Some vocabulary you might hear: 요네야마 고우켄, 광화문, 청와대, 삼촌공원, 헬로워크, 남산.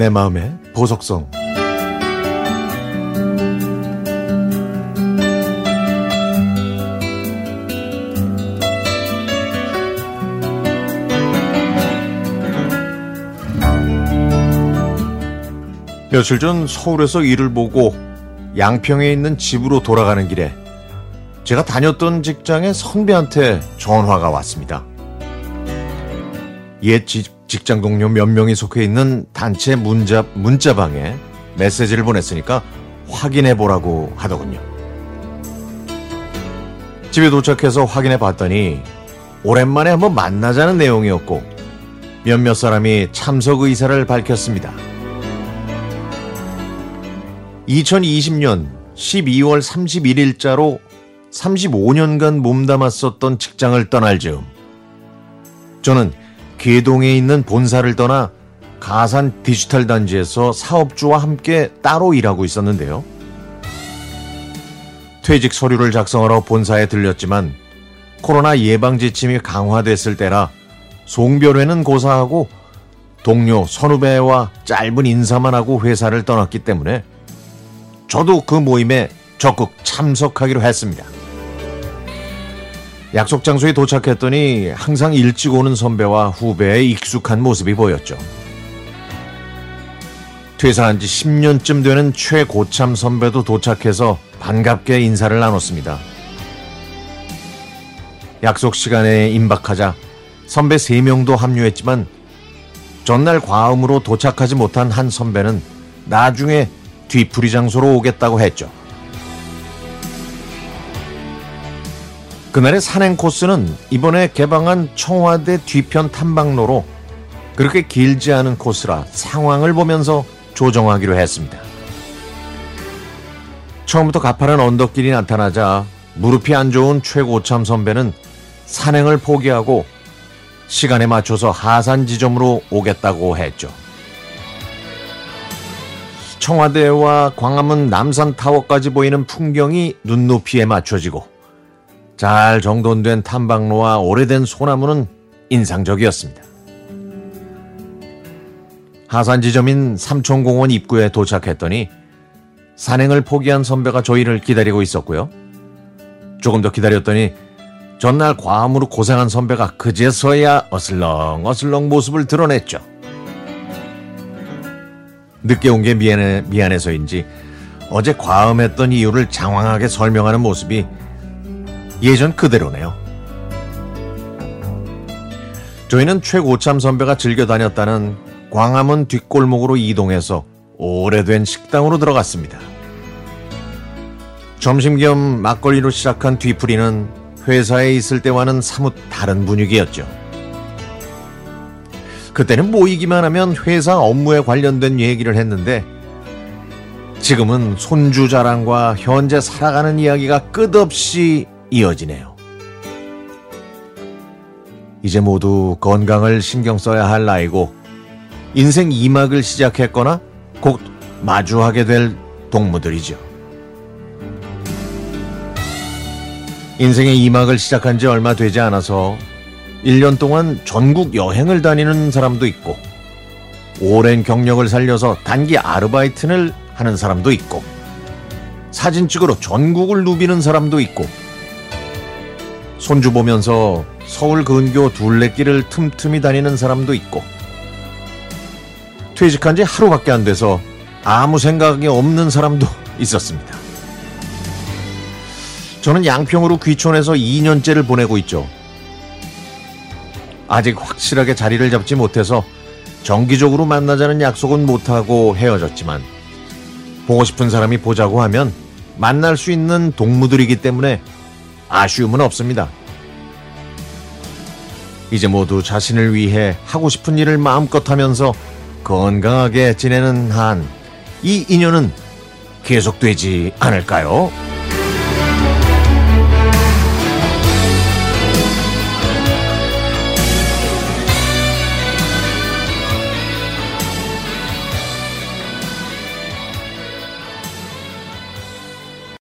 내 마음의 보석성. 며칠 전 서울에서 일을 보고 양평에 있는 집으로 돌아가는 길에 제가 다녔던 직장의 선배한테 전화가 왔습니다. 옛 직장 동료 몇 명이 속해 있는 단체 문자방에 메시지를 보냈으니까 확인해보라고 하더군요. 집에 도착해서 확인해봤더니 오랜만에 한번 만나자는 내용이었고 몇몇 사람이 참석 의사를 밝혔습니다. 2020년 12월 31일자로 35년간 몸담았었던 직장을 떠날 즈음 저는 계동에 있는 본사를 떠나 가산 디지털 단지에서 사업주와 함께 따로 일하고 있었는데요. 퇴직 서류를 작성하러 본사에 들렸지만 코로나 예방 지침이 강화됐을 때라 송별회는 고사하고 동료 선후배와 짧은 인사만 하고 회사를 떠났기 때문에 저도 그 모임에 적극 참석하기로 했습니다. 약속 장소에 도착했더니 항상 일찍 오는 선배와 후배의 익숙한 모습이 보였죠. 퇴사한 지 10년쯤 되는 최고참 선배도 도착해서 반갑게 인사를 나눴습니다. 약속 시간에 임박하자 선배 3명도 합류했지만 전날 과음으로 도착하지 못한 한 선배는 나중에 뒤풀이 장소로 오겠다고 했죠. 그날의 산행 코스는 이번에 개방한 청와대 뒤편 탐방로로 그렇게 길지 않은 코스라 상황을 보면서 조정하기로 했습니다. 처음부터 가파른 언덕길이 나타나자 무릎이 안 좋은 최고참 선배는 산행을 포기하고 시간에 맞춰서 하산 지점으로 오겠다고 했죠. 청와대와 광화문 남산 타워까지 보이는 풍경이 눈높이에 맞춰지고 잘 정돈된 탐방로와 오래된 소나무는 인상적이었습니다. 하산 지점인 삼촌공원 입구에 도착했더니 산행을 포기한 선배가 저희를 기다리고 있었고요. 조금 더 기다렸더니 전날 과음으로 고생한 선배가 그제서야 어슬렁어슬렁 모습을 드러냈죠. 늦게 온 게 미안해서인지 어제 과음했던 이유를 장황하게 설명하는 모습이 예전 그대로네요. 저희는 최고참 선배가 즐겨 다녔다는 광화문 뒷골목으로 이동해서 오래된 식당으로 들어갔습니다. 점심 겸 막걸리로 시작한 뒤풀이는 회사에 있을 때와는 사뭇 다른 분위기였죠. 그때는 모이기만 하면 회사 업무에 관련된 얘기를 했는데 지금은 손주 자랑과 현재 살아가는 이야기가 끝없이 이어지네요. 이제 모두 건강을 신경 써야 할 나이고 인생 2막을 시작했거나 곧 마주하게 될 동무들이죠. 인생의 2막을 시작한 지 얼마 되지 않아서 1년 동안 전국 여행을 다니는 사람도 있고 오랜 경력을 살려서 단기 아르바이트를 하는 사람도 있고 사진 찍으러 전국을 누비는 사람도 있고 손주 보면서 서울 근교 둘레길을 틈틈이 다니는 사람도 있고 퇴직한 지 하루밖에 안 돼서 아무 생각이 없는 사람도 있었습니다. 저는 양평으로 귀촌해서 2년째를 보내고 있죠. 아직 확실하게 자리를 잡지 못해서 정기적으로 만나자는 약속은 못하고 헤어졌지만 보고 싶은 사람이 보자고 하면 만날 수 있는 동무들이기 때문에 아쉬움은 없습니다. 이제 모두 자신을 위해 하고 싶은 일을 마음껏 하면서 건강하게 지내는 한 이 인연은 계속되지 않을까요?